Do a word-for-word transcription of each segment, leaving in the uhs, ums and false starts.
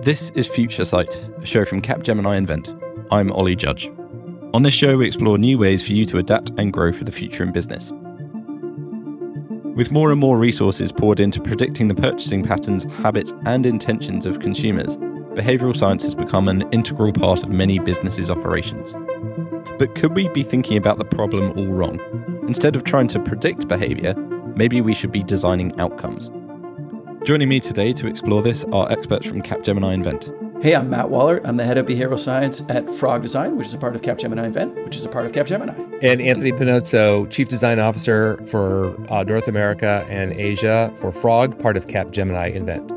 This is Future Sight, a show from Capgemini Invent. I'm Ollie Judge. On this show, we explore new ways for you to adapt and grow for the future in business. With more and more resources poured into predicting the purchasing patterns, habits, and intentions of consumers, behavioral science has become an integral part of many businesses' operations. But could we be thinking about the problem all wrong? Instead of trying to predict behavior, maybe we should be designing outcomes. Joining me today to explore this are experts from Capgemini Invent. Hey, I'm Matt Waller. I'm the head of behavioral science at Frog Design, which is a part of Capgemini Invent, which is a part of Capgemini. And Anthony Pinozzo, chief design officer for uh, North America and Asia for Frog, part of Capgemini Invent.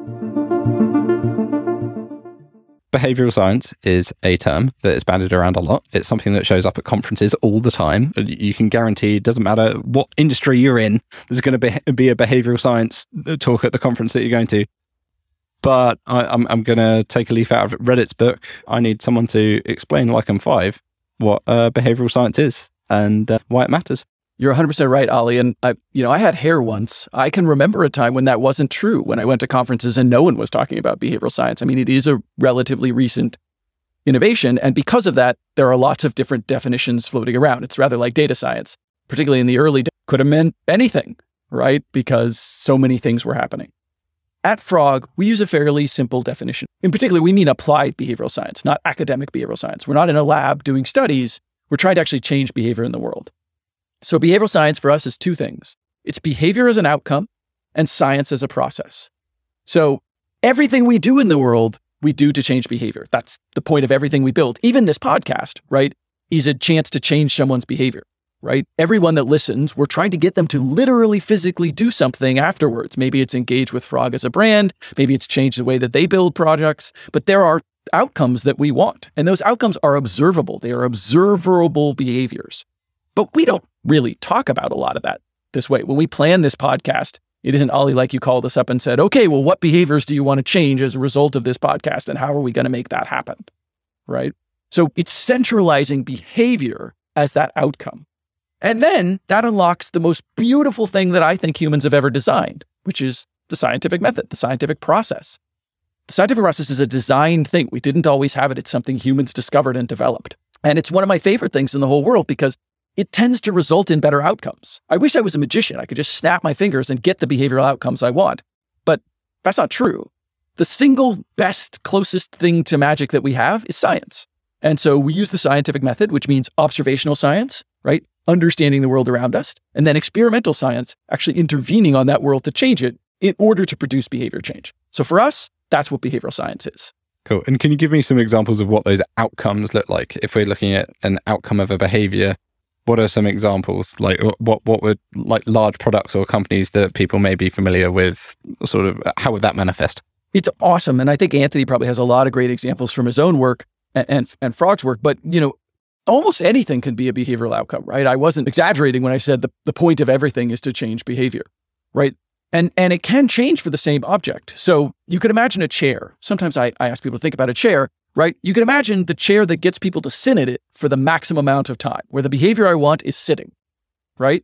Behavioral science is a term that is banded around a lot. It's something that shows up at conferences all the time. You can guarantee it doesn't matter what industry you're in, there's going to be a behavioral science talk at the conference that you're going to. But I, I'm, I'm going to take a leaf out of Reddit's book. I need someone to explain, like I'm five, what uh, behavioral science is and uh, why it matters. You're one hundred percent right, Ollie. And I, you know, I had hair once. I can remember a time when that wasn't true, when I went to conferences and no one was talking about behavioral science. I mean, it is a relatively recent innovation. And because of that, there are lots of different definitions floating around. It's rather like data science, particularly in the early days. Could have meant anything, right? Because so many things were happening. At Frog, we use a fairly simple definition. In particular, we mean applied behavioral science, not academic behavioral science. We're not in a lab doing studies. We're trying to actually change behavior in the world. So behavioral science for us is two things. It's behavior as an outcome and science as a process. So everything we do in the world, we do to change behavior. That's the point of everything we build. Even this podcast, right, is a chance to change someone's behavior, right? Everyone that listens, we're trying to get them to literally physically do something afterwards. Maybe it's engage with Frog as a brand. Maybe it's change the way that they build products. But there are outcomes that we want. And those outcomes are observable. They are observable behaviors. But we don't really talk about a lot of that this way. When we plan this podcast, it isn't, Ollie, like you called us up and said, okay, well, what behaviors do you want to change as a result of this podcast? And how are we going to make that happen, right? So it's centralizing behavior as that outcome. And then that unlocks the most beautiful thing that I think humans have ever designed, which is the scientific method, the scientific process. The scientific process is a designed thing. We didn't always have it. It's something humans discovered and developed. And it's one of my favorite things in the whole world because it tends to result in better outcomes. I wish I was a magician. I could just snap my fingers and get the behavioral outcomes I want. But that's not true. The single best, closest thing to magic that we have is science. And so we use the scientific method, which means observational science, right? Understanding the world around us, and then experimental science, actually intervening on that world to change it in order to produce behavior change. So for us, that's what behavioral science is. Cool. And can you give me some examples of what those outcomes look like? If we're looking at an outcome of a behavior, what are some examples? Like what what would like large products or companies that people may be familiar with, sort of how would that manifest? It's awesome. And I think Anthony probably has a lot of great examples from his own work and and, and Frog's work, but you know, almost anything can be a behavioral outcome, right? I wasn't exaggerating when I said the, the point of everything is to change behavior, right? And and it can change for the same object. So you could imagine a chair. Sometimes I, I ask people to think about a chair. Right? You can imagine the chair that gets people to sit in it for the maximum amount of time, where the behavior I want is sitting, right?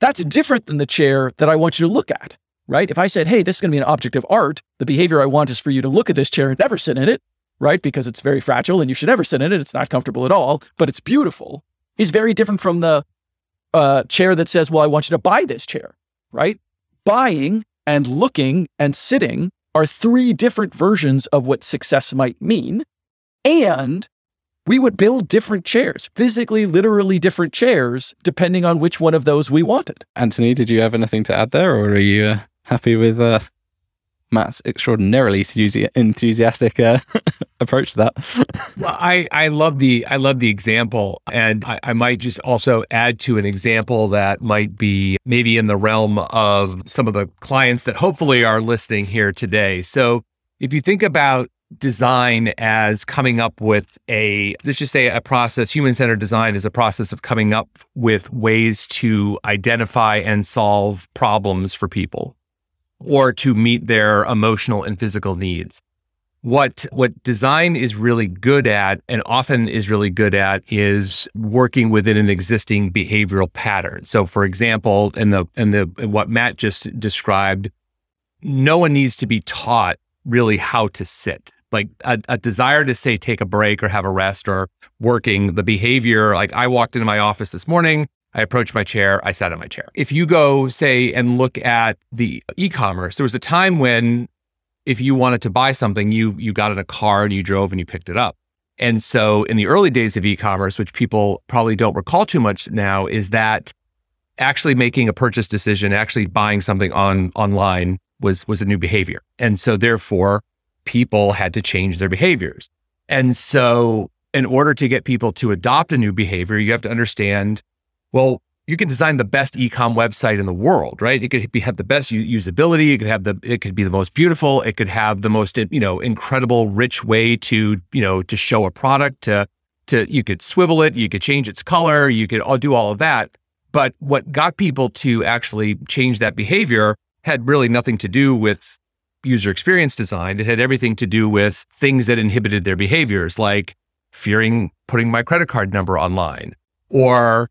That's different than the chair that I want you to look at, right? If I said, hey, this is going to be an object of art, the behavior I want is for you to look at this chair and never sit in it, right? Because it's very fragile and you should never sit in it. It's not comfortable at all, but it's beautiful, is very different from the uh, chair that says, well, I want you to buy this chair, right? Buying and looking and sitting are three different versions of what success might mean. And we would build different chairs, physically, literally different chairs, depending on which one of those we wanted. Anthony, did you have anything to add there, or are you uh, happy with uh, Matt's extraordinarily enthusi- enthusiastic uh, approach to that? Well, I, I love the I love the example, and I, I might just also add to an example that might be maybe in the realm of some of the clients that hopefully are listening here today. So if you think about design as coming up with a, let's just say a process, human-centered design is a process of coming up with ways to identify and solve problems for people or to meet their emotional and physical needs. What what design is really good at, and often is really good at, is working within an existing behavioral pattern. So, for example, in the in the what Matt just described, no one needs to be taught really how to sit. Like a, a desire to say take a break or have a rest or working the behavior. Like I walked into my office this morning. I approached my chair, I sat on my chair. If you go, say, and look at the e-commerce, there was a time when if you wanted to buy something, you you got in a car and you drove and you picked it up. And so in the early days of e-commerce, which people probably don't recall too much now, is that actually making a purchase decision, actually buying something on online was was a new behavior. And so therefore, people had to change their behaviors. And so in order to get people to adopt a new behavior, you have to understand, well, you can design the best e-com website in the world, right? It could be, have the best usability. It could have the, it could be the most beautiful. It could have the most, you know, incredible, rich way to, you know, to show a product. To, to you could swivel it. You could change its color. You could all do all of that. But what got people to actually change that behavior had really nothing to do with user experience design. It had everything to do with things that inhibited their behaviors, like fearing putting my credit card number online, or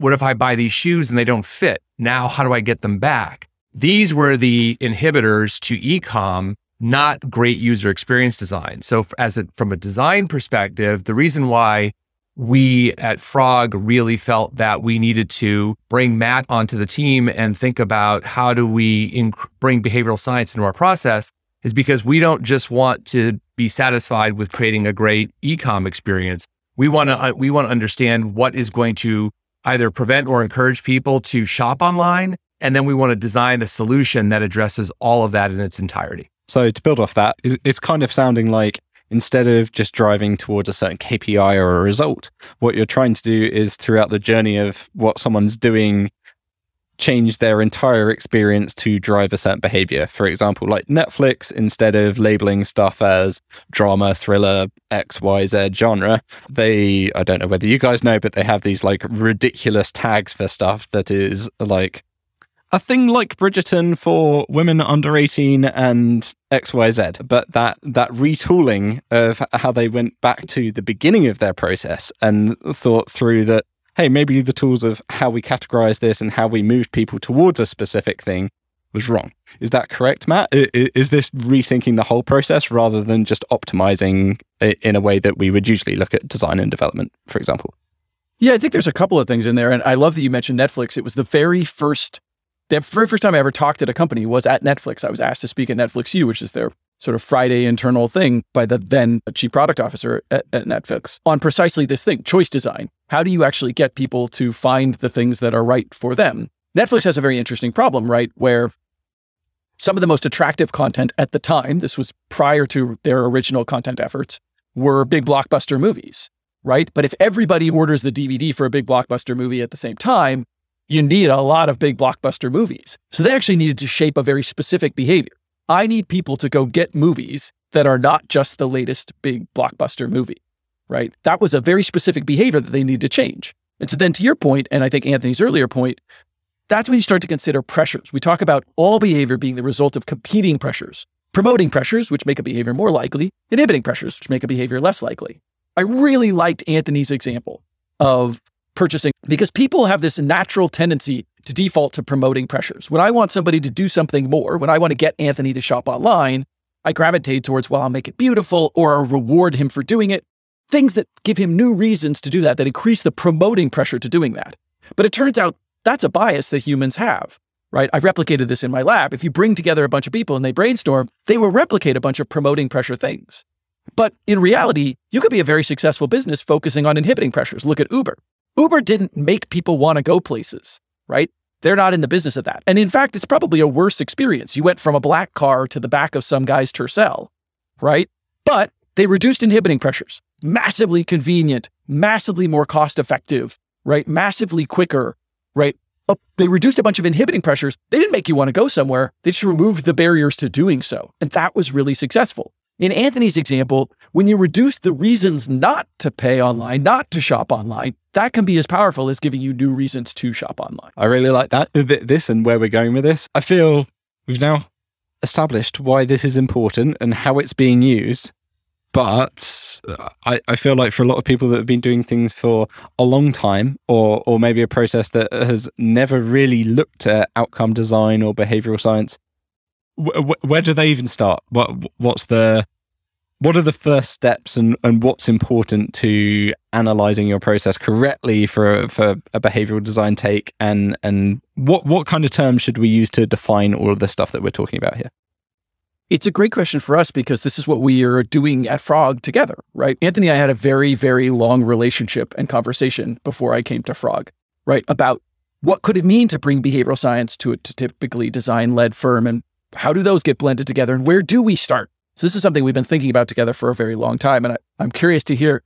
what if I buy these shoes and they don't fit? Now, how do I get them back? These were the inhibitors to e-com, not great user experience design. So as a, from a design perspective, the reason why we at Frog really felt that we needed to bring Matt onto the team and think about how do we inc- bring behavioral science into our process is because we don't just want to be satisfied with creating a great e-com experience. We want to uh, we want to understand what is going to either prevent or encourage people to shop online. And then we want to design a solution that addresses all of that in its entirety. So to build off that, it's kind of sounding like instead of just driving towards a certain K P I or a result, what you're trying to do is throughout the journey of what someone's doing, change their entire experience to drive a certain behavior. For example, like Netflix, instead of labeling stuff as drama, thriller, X Y Z genre, they, I don't know whether you guys know, but they have these like ridiculous tags for stuff that is like a thing like Bridgerton for women under eighteen and X Y Z. But that that retooling of how they went back to the beginning of their process and thought through that, hey, maybe the tools of how we categorize this and how we moved people towards a specific thing was wrong. Is that correct, Matt? Is this rethinking the whole process rather than just optimizing in a way that we would usually look at design and development, for example? Yeah, I think there's a couple of things in there. And I love that you mentioned Netflix. It was the very first, the very first time I ever talked at a company was at Netflix. I was asked to speak at Netflix U, which is their sort of Friday internal thing by the then chief product officer at, at Netflix on precisely this thing, choice design. How do you actually get people to find the things that are right for them? Netflix has a very interesting problem, right? Where some of the most attractive content at the time, this was prior to their original content efforts, were big blockbuster movies, right? But if everybody orders the D V D for a big blockbuster movie at the same time, you need a lot of big blockbuster movies. So they actually needed to shape a very specific behavior. I need people to go get movies that are not just the latest big blockbuster movie. Right? That was a very specific behavior that they need to change. And so then to your point, and I think Anthony's earlier point, that's when you start to consider pressures. We talk about all behavior being the result of competing pressures, promoting pressures, which make a behavior more likely, inhibiting pressures, which make a behavior less likely. I really liked Anthony's example of purchasing because people have this natural tendency to default to promoting pressures. When I want somebody to do something more, when I want to get Anthony to shop online, I gravitate towards, well, I'll make it beautiful or I'll reward him for doing it. Things that give him new reasons to do that, that increase the promoting pressure to doing that. But it turns out that's a bias that humans have, right? I've replicated this in my lab. If you bring together a bunch of people and they brainstorm, they will replicate a bunch of promoting pressure things. But in reality, you could be a very successful business focusing on inhibiting pressures. Look at Uber. Uber didn't make people want to go places, right? They're not in the business of that. And in fact, it's probably a worse experience. You went from a black car to the back of some guy's Tercel, right? But they reduced inhibiting pressures. Massively convenient, massively more cost-effective, right? Massively quicker, right? Oh, they reduced a bunch of inhibiting pressures. They didn't make you want to go somewhere. They just removed the barriers to doing so. And that was really successful. In Anthony's example, when you reduce the reasons not to pay online, not to shop online, that can be as powerful as giving you new reasons to shop online. I really like that. This and where we're going with this. I feel we've now established why this is important and how it's being used. But I, I feel like for a lot of people that have been doing things for a long time, or or maybe a process that has never really looked at outcome design or behavioral science, wh- wh- where do they even start? What what's the what are the first steps, and, and what's important to analyzing your process correctly for for a behavioral design take, and and what what kind of terms should we use to define all of the stuff that we're talking about here? It's a great question for us because this is what we are doing at Frog together, right? Anthony and I had a very, very long relationship and conversation before I came to Frog, right? About what could it mean to bring behavioral science to a to typically design-led firm, and how do those get blended together, and where do we start? So this is something we've been thinking about together for a very long time, and I, I'm curious to hear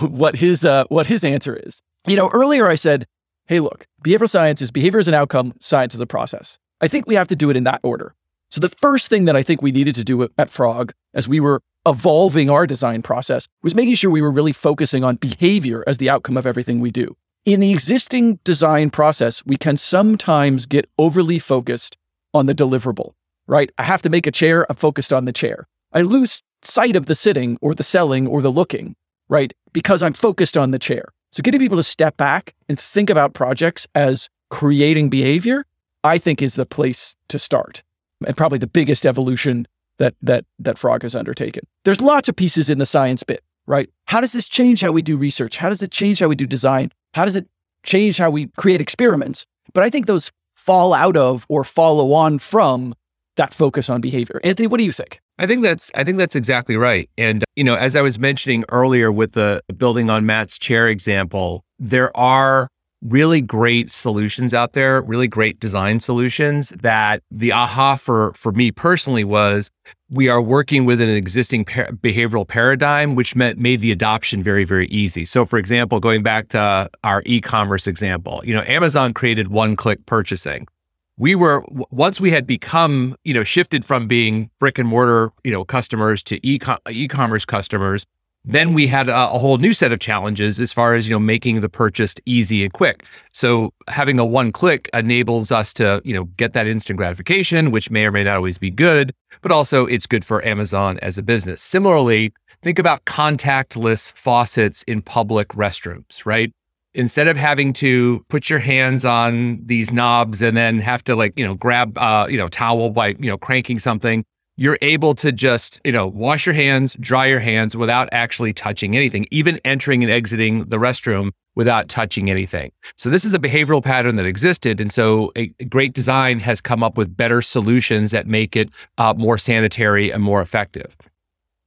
what his uh, what his answer is. You know, earlier I said, hey, look, behavioral science is behavior as an outcome, science as a process. I think we have to do it in that order. So the first thing that I think we needed to do at Frog as we were evolving our design process was making sure we were really focusing on behavior as the outcome of everything we do. In the existing design process, we can sometimes get overly focused on the deliverable, right? I have to make a chair, I'm focused on the chair. I lose sight of the sitting or the selling or the looking, right? Because I'm focused on the chair. So getting people to step back and think about projects as creating behavior, I think, is the place to start, and probably the biggest evolution that that that Frog has undertaken. There's lots of pieces in the science bit, right? How does this change how we do research? How does it change how we do design? How does it change how we create experiments? But I think those fall out of or follow on from that focus on behavior. Anthony, what do you think? I think that's I think that's exactly right. And, you know, as I was mentioning earlier with the building on Matt's chair example, there are really great solutions out there, really great design solutions, that the aha for, for me personally was we are working with an existing par- behavioral paradigm, which meant made the adoption very, very easy. So for example, going back to our e-commerce example, you know, Amazon created one-click purchasing. We were, once we had become, you know, shifted from being brick and mortar, you know, customers to e-com- e-commerce customers, then we had a, a whole new set of challenges as far as, you know, making the purchase easy and quick. So having a one click enables us to, you know, get that instant gratification, which may or may not always be good, but also it's good for Amazon as a business. Similarly, think about contactless faucets in public restrooms, right? Instead of having to put your hands on these knobs and then have to, like, you know, grab, uh, you know, towel by, you know, cranking something, you're able to just, you know, wash your hands, dry your hands without actually touching anything, even entering and exiting the restroom without touching anything. So this is a behavioral pattern that existed. And so a great design has come up with better solutions that make it uh, more sanitary and more effective.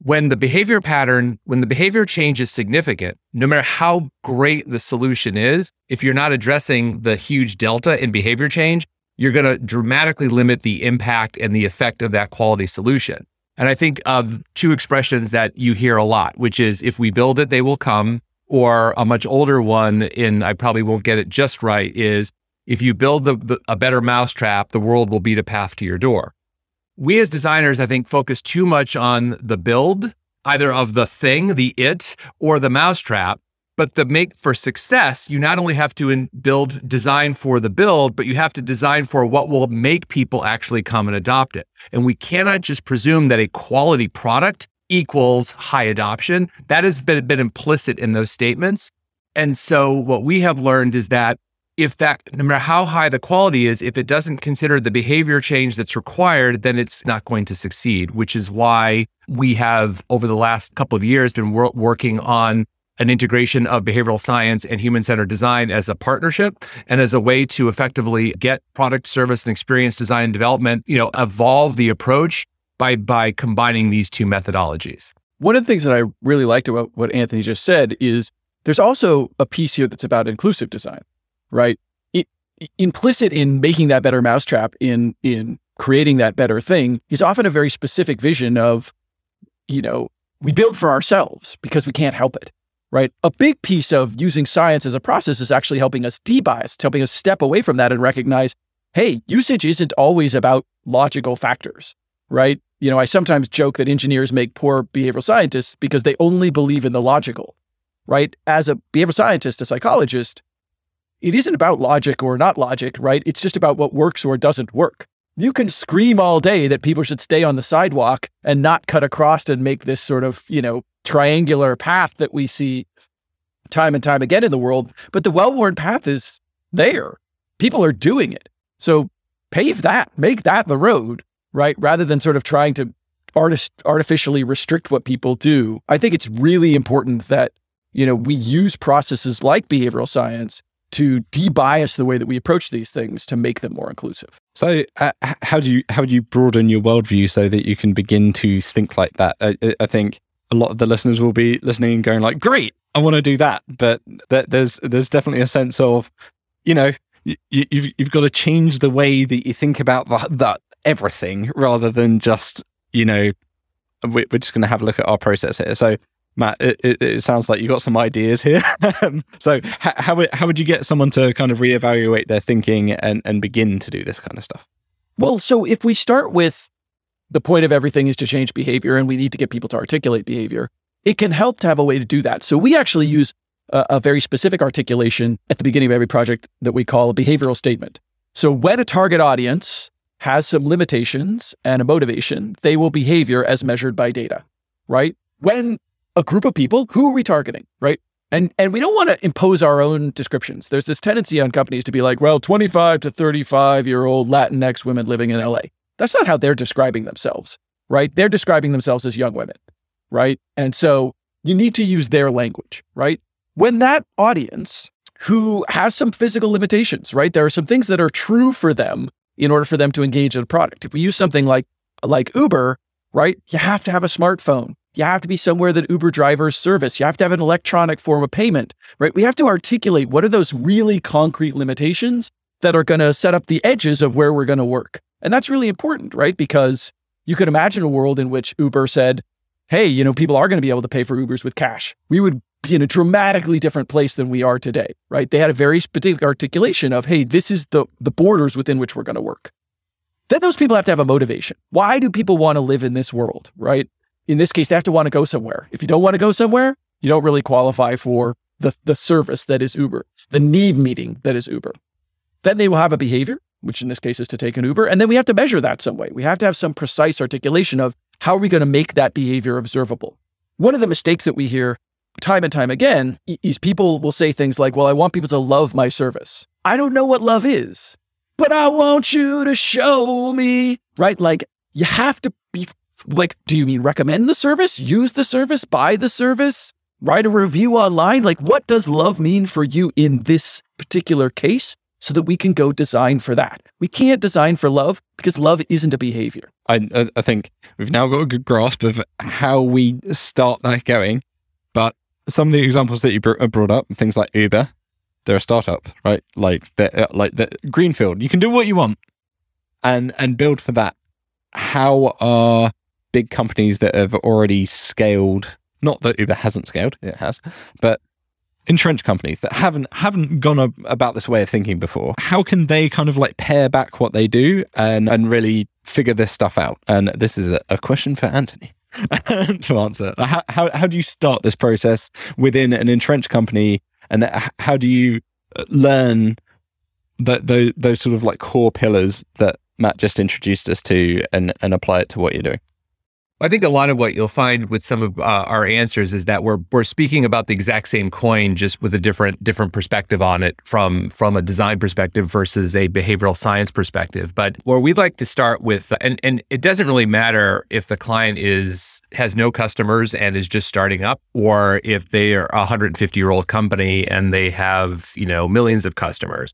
When the behavior pattern, when the behavior change is significant, no matter how great the solution is, if you're not addressing the huge delta in behavior change, you're going to dramatically limit the impact and the effect of that quality solution. And I think of two expressions that you hear a lot, which is, if we build it, they will come, or a much older one, in, I probably won't get it just right, is, if you build the, the, a better mousetrap, the world will beat a path to your door. We as designers, I think, focus too much on the build, either of the thing, the it, or the mousetrap. But the make for success, you not only have to in build, design for the build, but you have to design for what will make people actually come and adopt it. And we cannot just presume that a quality product equals high adoption. That has been, been implicit in those statements. And so what we have learned is that if that, no matter how high the quality is, if it doesn't consider the behavior change that's required, then it's not going to succeed, which is why we have, over the last couple of years, been wor- working on an integration of behavioral science and human-centered design as a partnership and as a way to effectively get product, service, and experience design and development, you know, evolve the approach by by combining these two methodologies. One of the things that I really liked about what Anthony just said is there's also a piece here that's about inclusive design, right? It, implicit in making that better mousetrap, in in creating that better thing, is often a very specific vision of, you know, we build for ourselves because we can't help it. Right? A big piece of using science as a process is actually helping us de-bias, it's helping us step away from that and recognize, hey, usage isn't always about logical factors, right? You know, I sometimes joke that engineers make poor behavioral scientists because they only believe in the logical, right? As a behavioral scientist, a psychologist, it isn't about logic or not logic, right? It's just about what works or doesn't work. you can scream all day that people should stay on the sidewalk and not cut across and make this sort of, you know, triangular path that we see time and time again in the world. But the well-worn path is there. People are doing it. So pave that, make that the road, right? Rather than sort of trying to artist, artificially restrict what people do. I think it's really important that, you know, we use processes like behavioral science to de-bias the way that we approach these things to make them more inclusive. So uh, how do you how do you broaden your worldview so that you can begin to think like that? I, I think a lot of the listeners will be listening and going like, great, I want to do that. But th- there's there's definitely a sense of, you know, you, you've, you've got to change the way that you think about the, the, everything rather than just, you know, we're just going to have a look at our process here. So Matt, it, it, it sounds like you got some ideas here. So how, how would how would you get someone to kind of reevaluate their thinking and, and begin to do this kind of stuff? Well, so if we start with the point of everything is to change behavior and we need to get people to articulate behavior, it can help to have a way to do that. So we actually use a, a very specific articulation at the beginning of every project that we call a behavioral statement. So when a target audience has some limitations and a motivation, they will behavior as measured by data, right? When a group of people, who are we targeting, right? And and we don't want to impose our own descriptions. There's this tendency on companies to be like, well, twenty-five to thirty-five-year-old Latinx women living in L A. That's not how they're describing themselves, right? They're describing themselves as young women, right? And so you need to use their language, right? When that audience who has some physical limitations, right? There are some things that are true for them in order for them to engage in a product. If we use something like like Uber, right? You have to have a smartphone. You have to be somewhere that Uber drivers service. You have to have an electronic form of payment, right? We have to articulate what are those really concrete limitations that are going to set up the edges of where we're going to work. And that's really important, right? Because you could imagine a world in which Uber said, hey, you know, people are going to be able to pay for Ubers with cash. We would be in a dramatically different place than we are today, right? They had a very specific articulation of, hey, this is the, the borders within which we're going to work. Then those people have to have a motivation. Why do people want to live in this world, right? In this case, they have to want to go somewhere. If you don't want to go somewhere, you don't really qualify for the, the service that is Uber, the need meeting that is Uber. Then they will have a behavior, which in this case is to take an Uber. And then we have to measure that some way. We have to have some precise articulation of how are we going to make that behavior observable? One of the mistakes that we hear time and time again is people will say things like, well, I want people to love my service. I don't know what love is, but I want you to show me, right? Like you have to be Like, do you mean recommend the service, use the service, buy the service, write a review online? Like, what does love mean for you in this particular case so that we can go design for that? We can't design for love because love isn't a behavior. I, I think we've now got a good grasp of how we start that going. But some of the examples that you brought up, things like Uber, they're a startup, right? Like, they're, like they're, Greenfield, you can do what you want and, and build for that. How are big companies that have already scaled, not that Uber hasn't scaled, it has, but entrenched companies that haven't haven't gone ab- about this way of thinking before, how can they kind of like pare back what they do and, and really figure this stuff out? And this is a, a question for Anthony to answer. How, how how do you start this process within an entrenched company, and how do you learn that those, those sort of like core pillars that Matt just introduced us to and, and apply it to what you're doing? I think a lot of what you'll find with some of uh, our answers is that we're we're speaking about the exact same coin, just with a different different perspective on it from from a design perspective versus a behavioral science perspective. But where we'd like to start with, and and it doesn't really matter if the client is has no customers and is just starting up, or if they are a one hundred fifty year old company and they have, you know, millions of customers.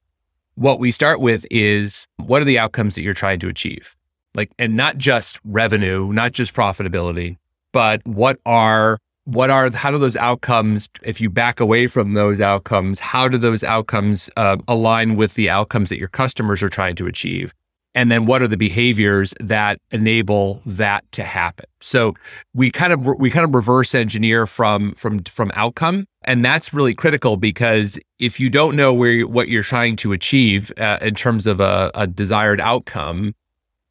What we start with is, what are the outcomes that you're trying to achieve? Like, and not just revenue, not just profitability, but what are, what are, how do those outcomes, if you back away from those outcomes, how do those outcomes uh, align with the outcomes that your customers are trying to achieve? And then what are the behaviors that enable that to happen? So we kind of, we kind of reverse engineer from, from, from outcome. And that's really critical, because if you don't know where, what you're trying to achieve uh, in terms of a, a desired outcome,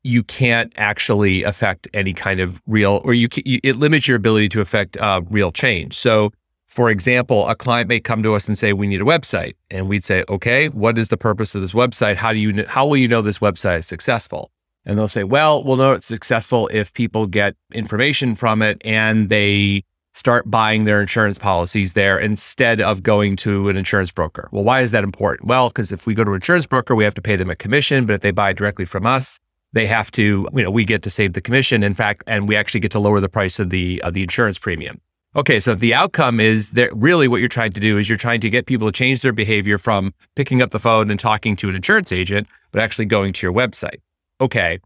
you can't actually affect any kind of real, or you, you it limits your ability to affect uh, real change. So, for example, a client may come to us and say, we need a website. And we'd say, okay, what is the purpose of this website? How do you, how will you know this website is successful? And they'll say, well, we'll know it's successful if people get information from it and they start buying their insurance policies there instead of going to an insurance broker. Well, why is that important? Well, because if we go to an insurance broker, we have to pay them a commission. But if they buy directly from us, they have to, you know, we get to save the commission, in fact, and we actually get to lower the price of the of the insurance premium. Okay, so the outcome is that really what you're trying to do is you're trying to get people to change their behavior from picking up the phone and talking to an insurance agent, but actually going to your website. Okay,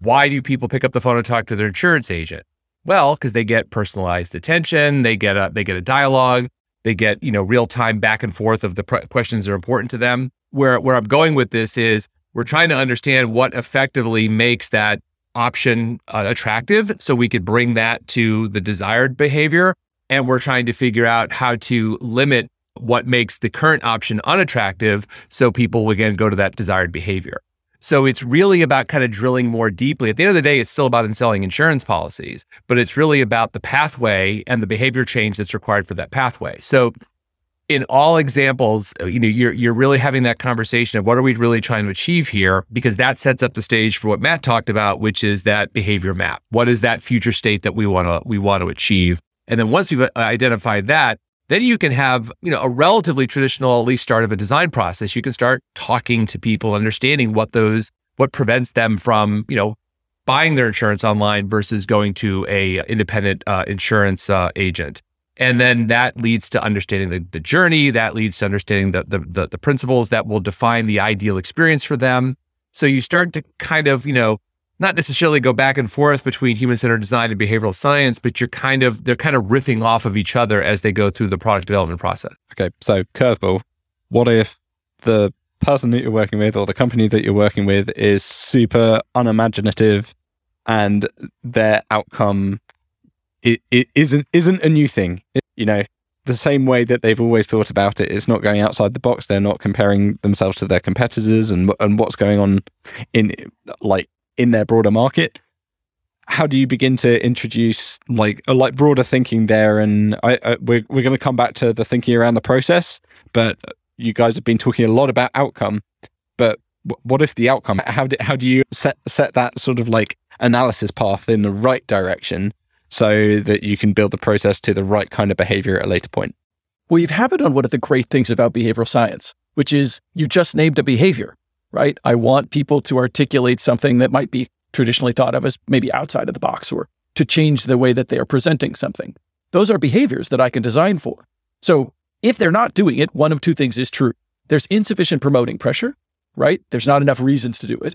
why do people pick up the phone and talk to their insurance agent? Well, because they get personalized attention, they get a they get a dialogue, they get, you know, real time back and forth of the pre- questions that are important to them. Where where I'm going with this is we're trying to understand what effectively makes that option uh, attractive, so we could bring that to the desired behavior, and we're trying to figure out how to limit what makes the current option unattractive, so people again go to that desired behavior. So it's really about kind of drilling more deeply. At the end of the day, it's still about in selling insurance policies, but it's really about the pathway and the behavior change that's required for that pathway. So in all examples, you know, you're you're really having that conversation of what are we really trying to achieve here, because that sets up the stage for what Matt talked about, which is that behavior map. What is that future state that we want to we want to achieve? And then once we've identified that, then you can have, you know, a relatively traditional, at least start of a design process. You can start talking to people, understanding what those, what prevents them from, you know, buying their insurance online versus going to a independent uh, insurance uh, agent. And then that leads to understanding the, the journey. That leads to understanding the, the the the principles that will define the ideal experience for them. So you start to kind of, you know, not necessarily go back and forth between human-centered design and behavioral science, but you're kind of, they're kind of riffing off of each other as they go through the product development process. Okay, so curveball. What if the person that you're working with or the company that you're working with is super unimaginative and their outcome it, it isn't, isn't a new thing? It, you know, the same way that they've always thought about it, it's not going outside the box. They're not comparing themselves to their competitors and and what's going on in, like, in their broader market. How do you begin to introduce like like broader thinking there? And I, I we're we're going to come back to the thinking around the process, but you guys have been talking a lot about outcome. But w- what if the outcome? How do how do you set set that sort of like analysis path in the right direction so that you can build the process to the right kind of behavior at a later point? Well, you've hammered on one of the great things about behavioral science, which is you just named a behavior. Right? I want people to articulate something that might be traditionally thought of as maybe outside of the box, or to change the way that they are presenting something. Those are behaviors that I can design for. So if they're not doing it, one of two things is true. There's insufficient promoting pressure, right? There's not enough reasons to do it.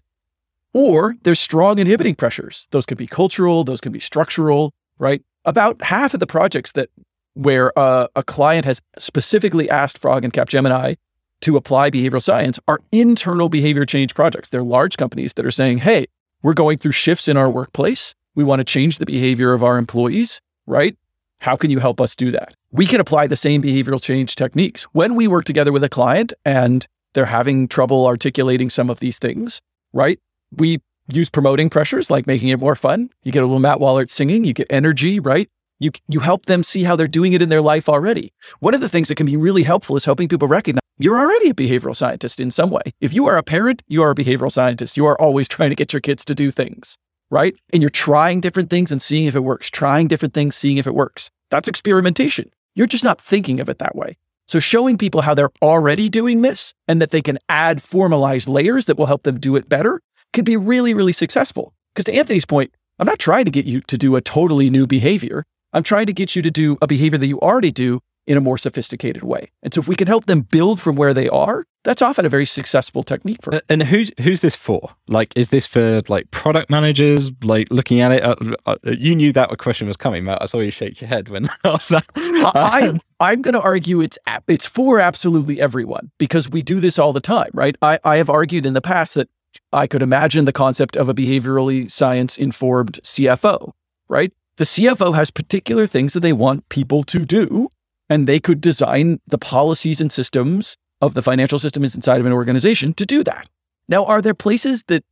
Or there's strong inhibiting pressures. Those could be cultural, those can be structural, right? About half of the projects that where uh, a client has specifically asked Frog and Capgemini to apply behavioral science are internal behavior change projects. They're large companies that are saying, hey, we're going through shifts in our workplace. We want to change the behavior of our employees, right? How can you help us do that? We can apply the same behavioral change techniques. When we work together with a client and they're having trouble articulating some of these things, right? We use promoting pressures, like making it more fun. You get a little Matt Waller singing, you get energy, right? You you help them see how they're doing it in their life already. One of the things that can be really helpful is helping people recognize you're already a behavioral scientist in some way. If you are a parent, you are a behavioral scientist. You are always trying to get your kids to do things, right? And you're trying different things and seeing if it works, trying different things, seeing if it works. That's experimentation. You're just not thinking of it that way. So showing people how they're already doing this and that they can add formalized layers that will help them do it better could be really, really successful. Because to Anthony's point, I'm not trying to get you to do a totally new behavior. I'm trying to get you to do a behavior that you already do in a more sophisticated way. And so if we can help them build from where they are, that's often a very successful technique for them. And who's who's this for? Like, is this for like product managers, like looking at it? Uh, uh, you knew that question was coming, Matt. I saw you shake your head when I asked that. I, I'm going to argue it's it's for absolutely everyone, because we do this all the time, right? I, I have argued in the past that I could imagine the concept of a behaviorally science-informed C F O, right? The C F O has particular things that they want people to do, and they could design the policies and systems of the financial systems inside of an organization to do that. Now, are there places that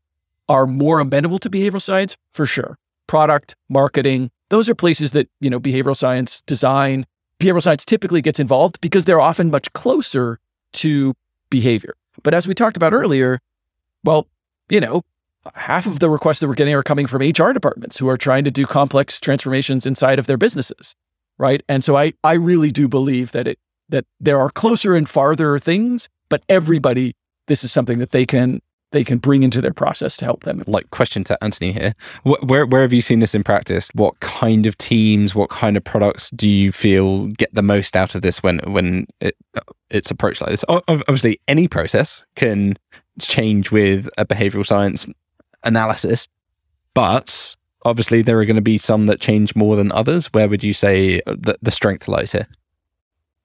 are more amenable to behavioral science? For sure. Product, marketing, those are places that, you know, behavioral science design, behavioral science typically gets involved because they're often much closer to behavior. But as we talked about earlier, well, you know, half of the requests that we're getting are coming from H R departments who are trying to do complex transformations inside of their businesses, right? And so I I really do believe that it that there are closer and farther things, but everybody, this is something that they can they can bring into their process to help them. Like, question to Anthony here. Wh- where where have you seen this in practice? What kind of teams, what kind of products do you feel get the most out of this when when it, it's approached like this? Obviously, any process can change with a behavioral science analysis, but obviously there are going to be some that change more than others. Where would you say that the strength lies here?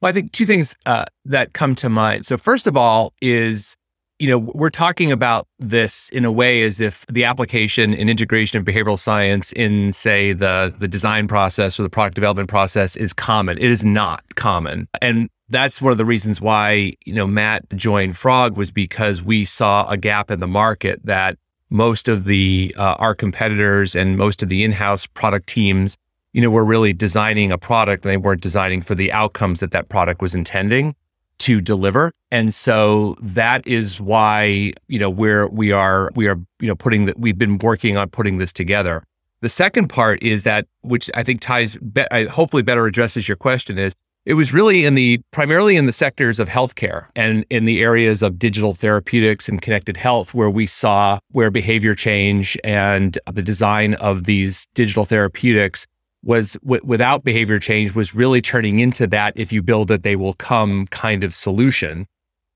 Well, I think two things uh, that come to mind. So first of all is, you know, we're talking about this in a way as if the application and integration of behavioral science in, say, the the design process or the product development process is common. It is not common. And that's one of the reasons why, you know, Matt joined Frog, was because we saw a gap in the market that most of the uh, our competitors and most of the in-house product teams, you know, were really designing a product and they weren't designing for the outcomes that that product was intending to deliver. And so that is why, you know, we're we are we are you know putting that we've been working on putting this together. The second part is that, which I think ties be, I hopefully better addresses your question, is it was really in the primarily in the sectors of healthcare and in the areas of digital therapeutics and connected health, where we saw where behavior change and the design of these digital therapeutics was w- without behavior change was really turning into that if you build it, they will come kind of solution.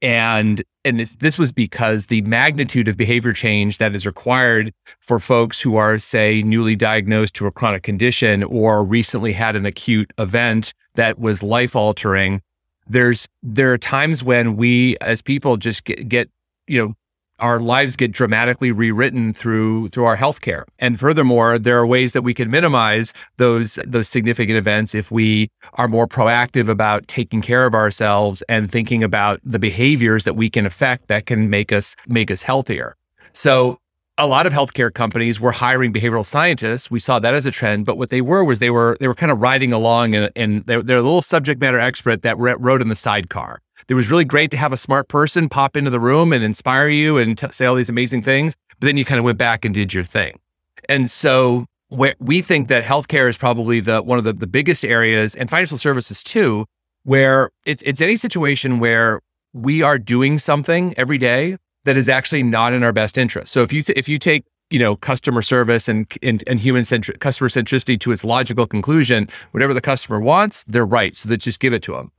And and if this was because the magnitude of behavior change that is required for folks who are, say, newly diagnosed to a chronic condition or recently had an acute event that was life-altering, there's there are times when we as people just get, get you know, our lives get dramatically rewritten through through our healthcare. And furthermore, there are ways that we can minimize those those significant events if we are more proactive about taking care of ourselves and thinking about the behaviors that we can affect that can make us make us healthier. So a lot of healthcare companies were hiring behavioral scientists. We saw that as a trend, but what they were was they were they were kind of riding along, and, and they're, they're a little subject matter expert that rode in the sidecar. It was really great to have a smart person pop into the room and inspire you and t- say all these amazing things, but then you kind of went back and did your thing. And so where we think that healthcare is probably the one of the, the biggest areas, and financial services too, where it, it's any situation where we are doing something every day that is actually not in our best interest. So if you th- if you take you know customer service and and, and human centri- customer centricity to its logical conclusion, whatever the customer wants, they're right, so that just give it to them.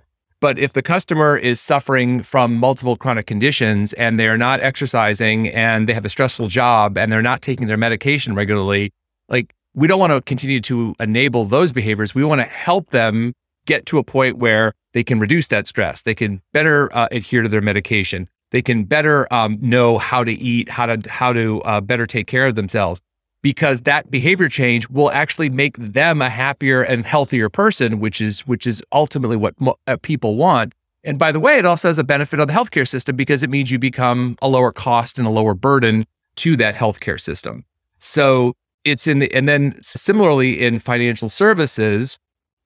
But if the customer is suffering from multiple chronic conditions and they're not exercising and they have a stressful job and they're not taking their medication regularly, like, we don't want to continue to enable those behaviors. We want to help them get to a point where they can reduce that stress. They can better uh, adhere to their medication. They can better um, know how to eat, how to how to uh, better take care of themselves, because that behavior change will actually make them a happier and healthier person, which is which is ultimately what mo- uh, people want. And by the way, it also has a benefit on the healthcare system, because it means you become a lower cost and a lower burden to that healthcare system. So it's in the, and then similarly in financial services,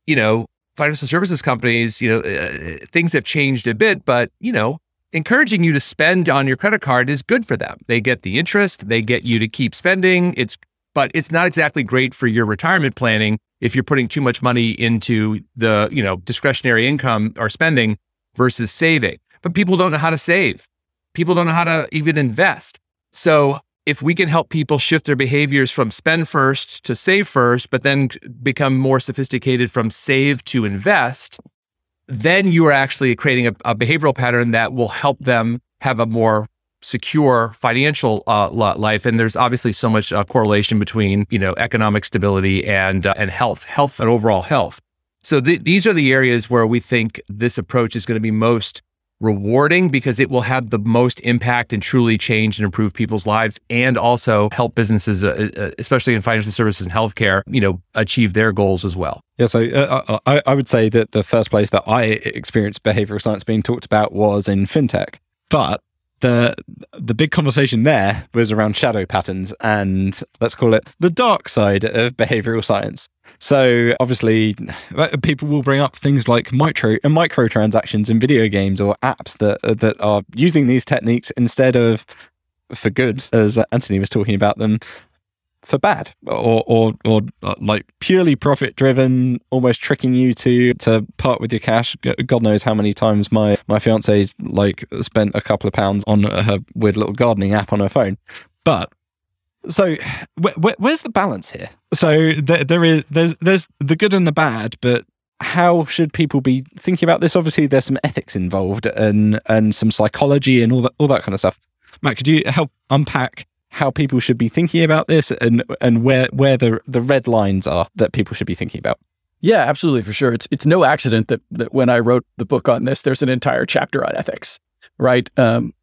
you know, financial services companies, you know, uh, things have changed a bit, but, you know, encouraging you to spend on your credit card is good for them. They get the interest, they get you to keep spending. It's, but it's not exactly great for your retirement planning if you're putting too much money into the, you know, discretionary income or spending versus saving. But people don't know how to save. People don't know how to even invest. So if we can help people shift their behaviors from spend first to save first, but then become more sophisticated from save to invest, then you are actually creating a, a behavioral pattern that will help them have a more secure financial uh, life. And there's obviously so much uh, correlation between, you know, economic stability and uh, and health, health and overall health. So th- these are the areas where we think this approach is going to be most rewarding, because it will have the most impact and truly change and improve people's lives, and also help businesses, uh, especially in financial services and healthcare, you know, achieve their goals as well. Yeah, so uh, I, I would say that the first place that I experienced behavioral science being talked about was in fintech, but the the big conversation there was around shadow patterns and, let's call it, the dark side of behavioral science. So obviously, people will bring up things like micro and microtransactions in video games or apps that that are using these techniques instead of for good, as Anthony was talking about them, for bad, or or or like purely profit driven, almost tricking you to to part with your cash. God knows how many times my my fiance's like spent a couple of pounds on her weird little gardening app on her phone. But so wh- wh- where's the balance here? So there, there is there's there's the good and the bad, but how should people be thinking about this? Obviously, there's some ethics involved and and some psychology and all that all that kind of stuff. Matt, could you help unpack how people should be thinking about this and and where where the the red lines are that people should be thinking about? Yeah, absolutely, for sure. It's it's no accident that that when I wrote the book on this, there's an entire chapter on ethics, right? Um,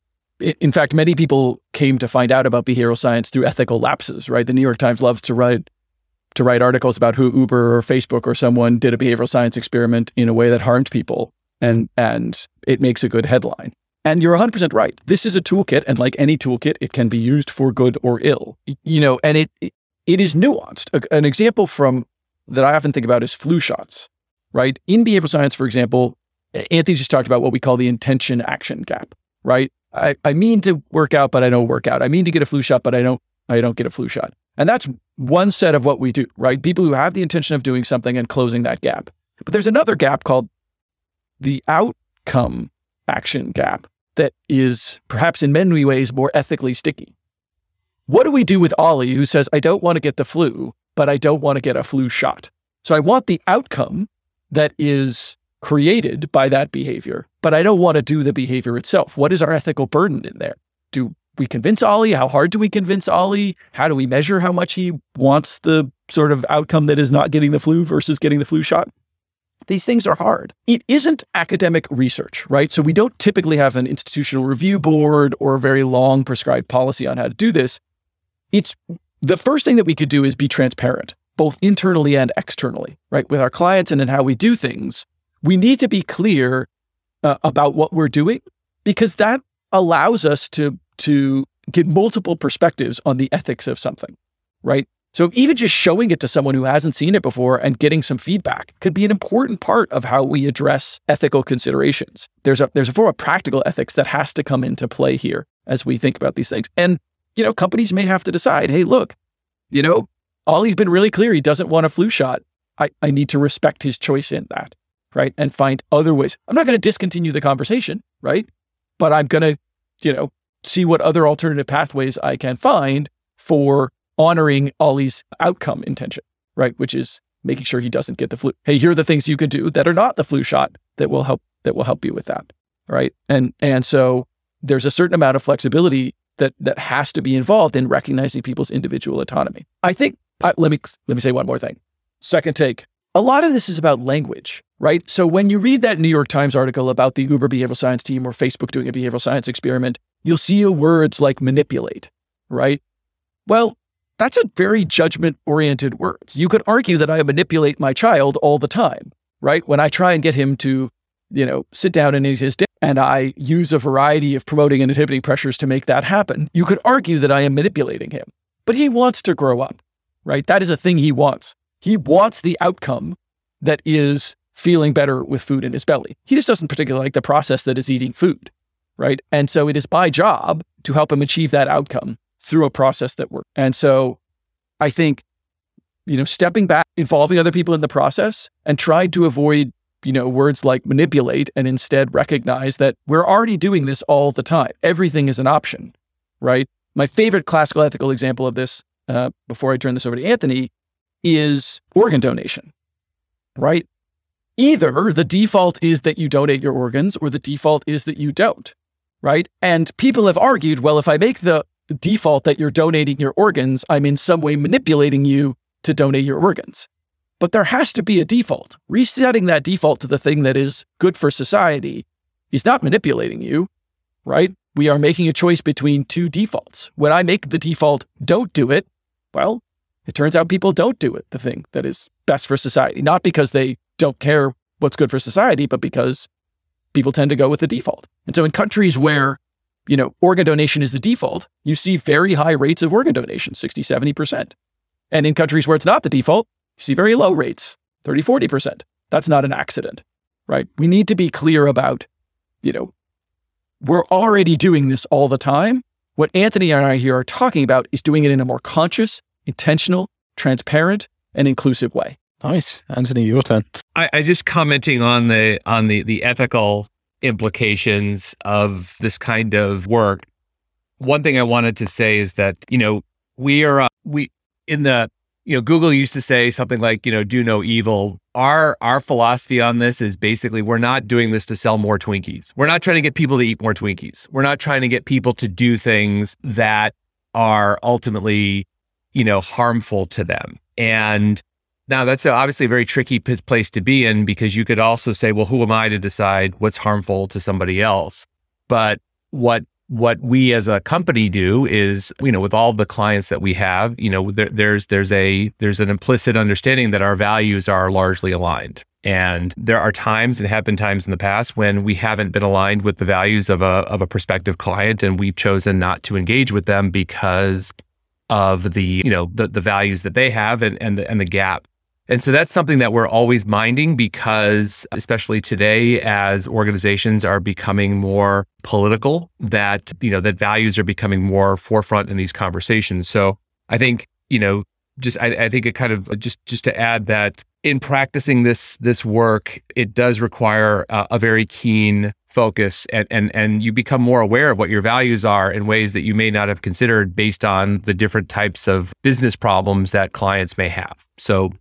it, in fact, many people came to find out about behavioral science through ethical lapses, right? The New York Times loves to write to write articles about who Uber or Facebook or someone did a behavioral science experiment in a way that harmed people, and and it makes a good headline. And you're one hundred percent right. This is a toolkit, and like any toolkit, it can be used for good or ill. You know, and it it is nuanced. An example from that I often think about is flu shots, right? In behavioral science, for example, Anthony just talked about what we call the intention-action gap, right? I, I mean to work out, but I don't work out. I mean to get a flu shot, but I don't I don't get a flu shot. And that's one set of what we do, right? People who have the intention of doing something and closing that gap. But there's another gap called the outcome action gap that is perhaps in many ways more ethically sticky. What do we do with Ollie who says, I don't want to get the flu, but I don't want to get a flu shot? So I want the outcome that is created by that behavior, but I don't want to do the behavior itself. What is our ethical burden in there? Do we convince Ollie? How hard do we convince Ollie? How do we measure how much he wants the sort of outcome that is not getting the flu versus getting the flu shot? These things are hard. It isn't academic research, right? So we don't typically have an institutional review board or a very long prescribed policy on how to do this. It's the first thing that we could do is be transparent, both internally and externally, right? With our clients and in how we do things, we need to be clear uh, about what we're doing, because that allows us to, to get multiple perspectives on the ethics of something, right? So even just showing it to someone who hasn't seen it before and getting some feedback could be an important part of how we address ethical considerations. There's a there's a form of practical ethics that has to come into play here as we think about these things. And, you know, companies may have to decide, hey, look, you know, Ollie's been really clear he doesn't want a flu shot. I, I need to respect his choice in that, right? And find other ways. I'm not going to discontinue the conversation, right? But I'm going to, you know, see what other alternative pathways I can find for honoring Ollie's outcome intention, right? Which is making sure he doesn't get the flu. Hey, here are the things you can do that are not the flu shot that will help that will help you with that, right? And and so there's a certain amount of flexibility that that has to be involved in recognizing people's individual autonomy. I think I, let me let me say one more thing. Second take. A lot of this is about language, right? So when you read that New York Times article about the Uber behavioral science team or Facebook doing a behavioral science experiment, you'll see words like manipulate, right? Well, that's a very judgment-oriented word. You could argue that I manipulate my child all the time, right? When I try and get him to, you know, sit down and eat his dinner, and I use a variety of promoting and inhibiting pressures to make that happen, you could argue that I am manipulating him. But he wants to grow up, right? That is a thing he wants. He wants the outcome that is feeling better with food in his belly. He just doesn't particularly like the process that is eating food, right? And so it is my job to help him achieve that outcome through a process that works. And so I think, you know, stepping back, involving other people in the process and trying to avoid, you know, words like manipulate, and instead recognize that we're already doing this all the time. Everything is an option, right? My favorite classical ethical example of this, uh, before I turn this over to Anthony, is organ donation, right? Either the default is that you donate your organs, or the default is that you don't, right? And people have argued, well, if I make the default that you're donating your organs, I'm in some way manipulating you to donate your organs. But there has to be a default. Resetting that default to the thing that is good for society is not manipulating you, right? We are making a choice between two defaults. When I make the default, don't do it, well, it turns out people don't do it, the thing that is best for society, not because they don't care what's good for society, but because people tend to go with the default. And so in countries where you know, organ donation is the default, you see very high rates of organ donation, sixty, seventy percent. And in countries where it's not the default, you see very low rates, thirty, forty percent. That's not an accident, right? We need to be clear about, you know, we're already doing this all the time. What Anthony and I here are talking about is doing it in a more conscious, intentional, transparent, and inclusive way. Nice. Anthony, your turn. I, I just commenting on the on the the ethical implications of this kind of work. One thing I wanted to say is that, you know, we are, uh, we in the, you know, Google used to say something like, you know, do no evil. Our, our philosophy on this is basically, we're not doing this to sell more Twinkies. We're not trying to get people to eat more Twinkies. We're not trying to get people to do things that are ultimately, you know, harmful to them. And now that's obviously a very tricky p- place to be in, because you could also say, well, who am I to decide what's harmful to somebody else? But what What we as a company do is, you know, with all the clients that we have, you know, there, there's there's a there's an implicit understanding that our values are largely aligned. And there are times, and have been times in the past, when we haven't been aligned with the values of a of a prospective client, and we've chosen not to engage with them because of the, you know, the the values that they have and and the, and the gap. And so that's something that we're always minding, because especially today, as organizations are becoming more political, that, you know, that values are becoming more forefront in these conversations. So I think, you know, just, I, I think it kind of just, just to add that in practicing this, this work, it does require a, a very keen focus, and, and, and you become more aware of what your values are in ways that you may not have considered based on the different types of business problems that clients may have. So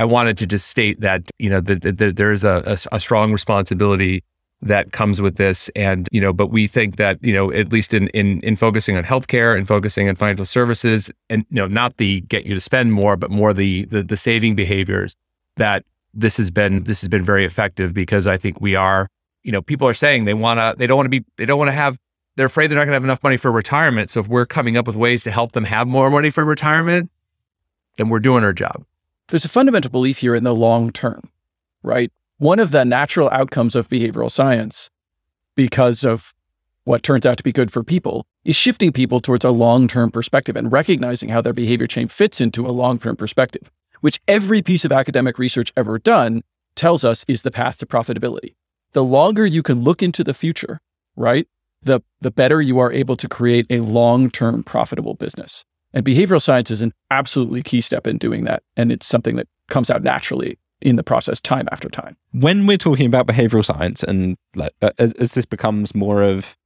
I wanted to just state that, you know, that the, the, there is a, a, a strong responsibility that comes with this. And, you know, but we think that, you know, at least in in, in focusing on healthcare and focusing on financial services, and, you know, not the get you to spend more, but more the the, the saving behaviors, that this has been this has been very effective, because I think we are, you know, people are saying they wanna they don't wanna be they don't wanna have they're afraid they're not gonna have enough money for retirement. So if we're coming up with ways to help them have more money for retirement, then we're doing our job. There's a fundamental belief here in the long term, right? One of the natural outcomes of behavioral science, because of what turns out to be good for people, is shifting people towards a long-term perspective and recognizing how their behavior change fits into a long-term perspective, which every piece of academic research ever done tells us is the path to profitability. The longer you can look into the future, right, the, the better you are able to create a long-term profitable business. And behavioral science is an absolutely key step in doing that. And it's something that comes out naturally in the process time after time. When we're talking about behavioral science, and like, as, as this becomes more of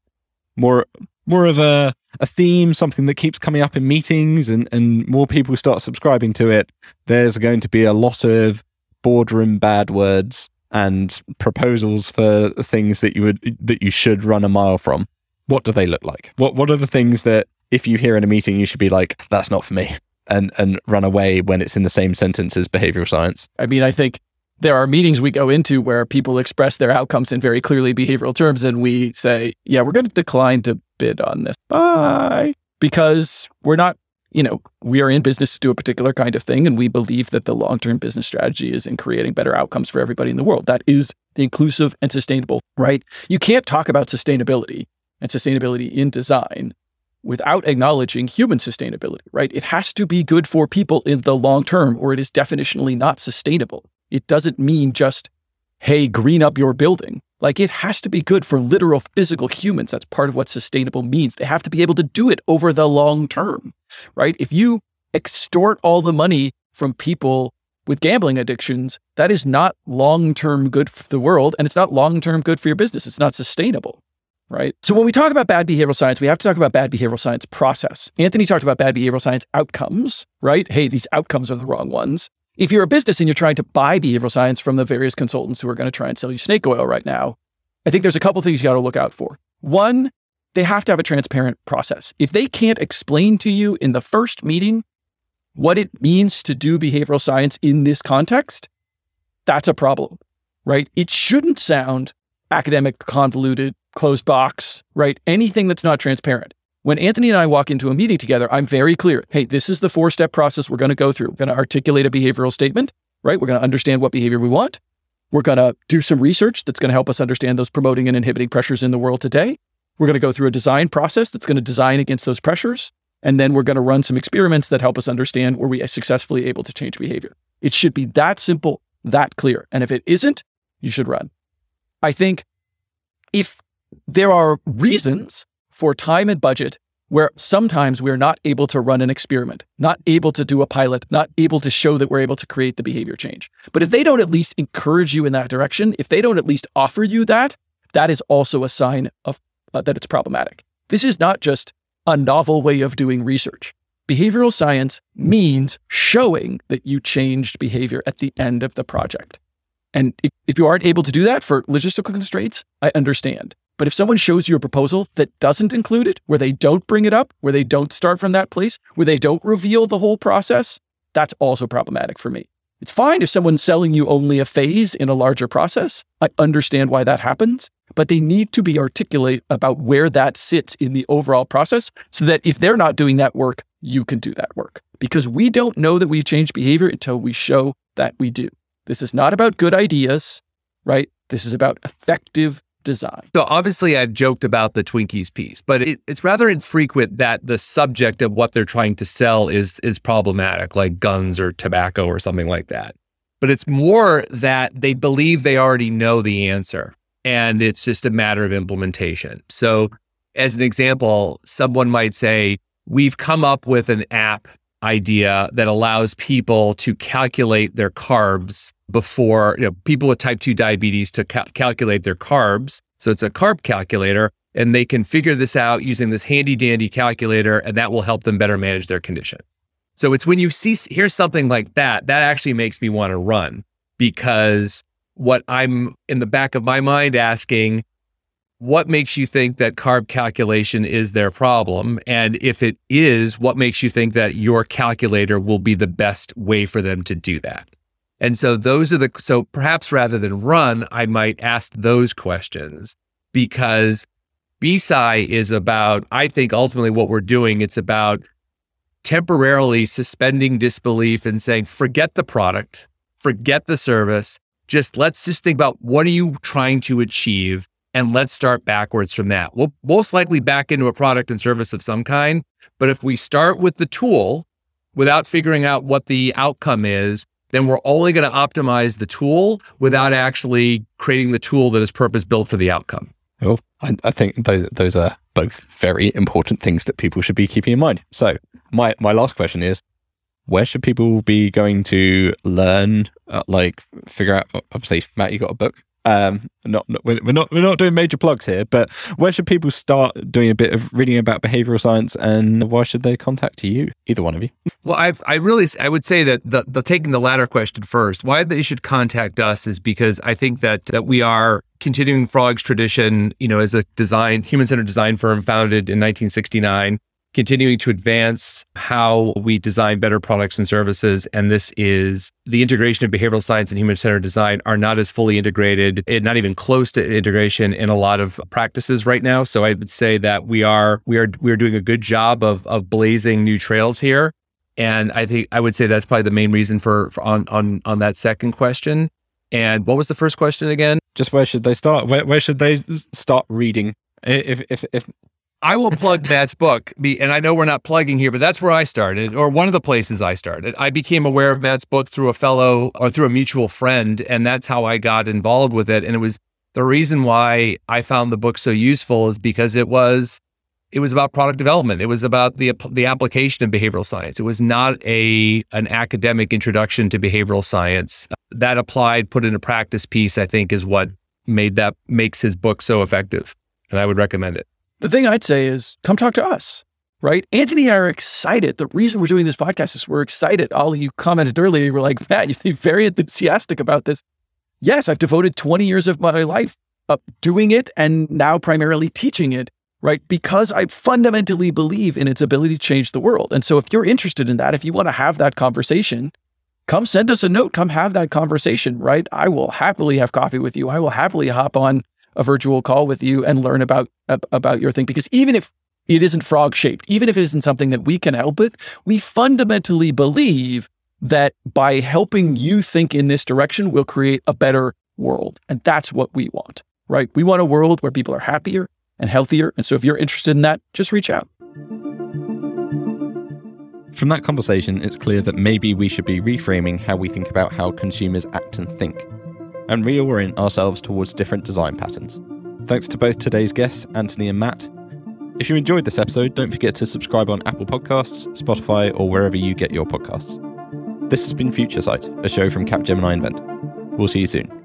more more of a, a theme, something that keeps coming up in meetings, and, and more people start subscribing to it, there's going to be a lot of boardroom bad words and proposals for things that you would that you should run a mile from. What do they look like? What what are the things that, if you hear in a meeting, you should be like, that's not for me, and and run away when it's in the same sentence as behavioral science? I mean, I think there are meetings we go into where people express their outcomes in very clearly behavioral terms, and we say, yeah, we're going to decline to bid on this. Bye. Because we're not, you know, we are in business to do a particular kind of thing, and we believe that the long-term business strategy is in creating better outcomes for everybody in the world. That is the inclusive and sustainable, right? You can't talk about sustainability and sustainability in design without acknowledging human sustainability, right? It has to be good for people in the long term, or it is definitionally not sustainable. It doesn't mean just, hey, green up your building. Like, it has to be good for literal physical humans. That's part of what sustainable means. They have to be able to do it over the long term, right? If you extort all the money from people with gambling addictions, that is not long-term good for the world, and it's not long-term good for your business. It's not sustainable. Right? So when we talk about bad behavioral science, we have to talk about bad behavioral science process. Anthony talked about bad behavioral science outcomes, right? Hey, these outcomes are the wrong ones. If you're a business and you're trying to buy behavioral science from the various consultants who are going to try and sell you snake oil right now, I think there's a couple things you got to look out for. One, they have to have a transparent process. If they can't explain to you in the first meeting what it means to do behavioral science in this context, that's a problem, right? It shouldn't sound academic, convoluted, closed box, right? Anything that's not transparent. When Anthony and I walk into a meeting together, I'm very clear. Hey, this is the four-step process we're going to go through. We're going to articulate a behavioral statement, right? We're going to understand what behavior we want. We're going to do some research that's going to help us understand those promoting and inhibiting pressures in the world today. We're going to go through a design process that's going to design against those pressures. And then we're going to run some experiments that help us understand were we successfully able to change behavior. It should be that simple, that clear. And if it isn't, you should run. I think if there are reasons for time and budget where sometimes we're not able to run an experiment, not able to do a pilot, not able to show that we're able to create the behavior change. But if they don't at least encourage you in that direction, if they don't at least offer you that, that is also a sign of uh, that it's problematic. This is not just a novel way of doing research. Behavioral science means showing that you changed behavior at the end of the project. And if, if you aren't able to do that for logistical constraints, I understand. But if someone shows you a proposal that doesn't include it, where they don't bring it up, where they don't start from that place, where they don't reveal the whole process, that's also problematic for me. It's fine if someone's selling you only a phase in a larger process. I understand why that happens, but they need to be articulate about where that sits in the overall process so that if they're not doing that work, you can do that work. Because we don't know that we change behavior until we show that we do. This is not about good ideas, right? This is about effective design. So obviously I've joked about the Twinkies piece, but it, it's rather infrequent that the subject of what they're trying to sell is is problematic, like guns or tobacco or something like that. But it's more that they believe they already know the answer, and it's just a matter of implementation. So as an example, someone might say, we've come up with an app idea that allows people to calculate their carbs before, you know, people with type two diabetes to cal- calculate their carbs. So it's a carb calculator, and they can figure this out using this handy dandy calculator, and that will help them better manage their condition. So it's when you see, hear something like that, that actually makes me want to run, because what I'm in the back of my mind asking, what makes you think that carb calculation is their problem? And if it is, what makes you think that your calculator will be the best way for them to do that? And so those are the, so perhaps rather than run, I might ask those questions, because B S I is about, I think ultimately what we're doing, it's about temporarily suspending disbelief and saying, forget the product, forget the service, just let's just think about what are you trying to achieve? And let's start backwards from that. We'll most likely back into a product and service of some kind. But if we start with the tool without figuring out what the outcome is, then we're only going to optimize the tool without actually creating the tool that is purpose-built for the outcome. Well, I, I think those, those are both very important things that people should be keeping in mind. So my, my last question is, where should people be going to learn, uh, like figure out, obviously, Matt, you got a book? Um, not, not we're not we're not doing major plugs here, but where should people start doing a bit of reading about behavioral science, and why should they contact you? Either one of you. Well, I I really I would say that the, the taking the latter question first, why they should contact us is because I think that that we are continuing Frog's tradition, you know, as a design human-centered design firm founded in nineteen sixty-nine, continuing to advance how we design better products and services. And this is the integration of behavioral science and human-centered design are not as fully integrated, not even close to integration in a lot of practices right now. So I would say that we are we are we are doing a good job of of blazing new trails here. And I think I would say that's probably the main reason for, for on on on that second question. And what was the first question again? Just where should they start? Where where should they start reading? If if if I will plug Matt's book, and I know we're not plugging here, but that's where I started, or one of the places I started. I became aware of Matt's book through a fellow or through a mutual friend, and that's how I got involved with it. And it was the reason why I found the book so useful is because it was it was about product development. It was about the the application of behavioral science. It was not a an academic introduction to behavioral science. That applied, put into practice piece, I think, is what made that makes his book so effective, and I would recommend it. The thing I'd say is come talk to us, right? Anthony and I are excited. The reason we're doing this podcast is we're excited. Ollie, you commented earlier, you were like, Matt, you seem very enthusiastic about this. Yes, I've devoted twenty years of my life up doing it and now primarily teaching it, right? Because I fundamentally believe in its ability to change the world. And so if you're interested in that, if you want to have that conversation, come send us a note, come have that conversation, right? I will happily have coffee with you. I will happily hop on a virtual call with you and learn about about your thing. Because even if it isn't frog-shaped, even if it isn't something that we can help with, we fundamentally believe that by helping you think in this direction, we'll create a better world. And that's what we want, right? We want a world where people are happier and healthier. And so if you're interested in that, just reach out. From that conversation, it's clear that maybe we should be reframing how we think about how consumers act and think, and reorient ourselves towards different design patterns. Thanks to both today's guests, Anthony and Matt. If you enjoyed this episode, don't forget to subscribe on Apple Podcasts, Spotify, or wherever you get your podcasts. This has been Future Sight, a show from Capgemini Invent. We'll see you soon.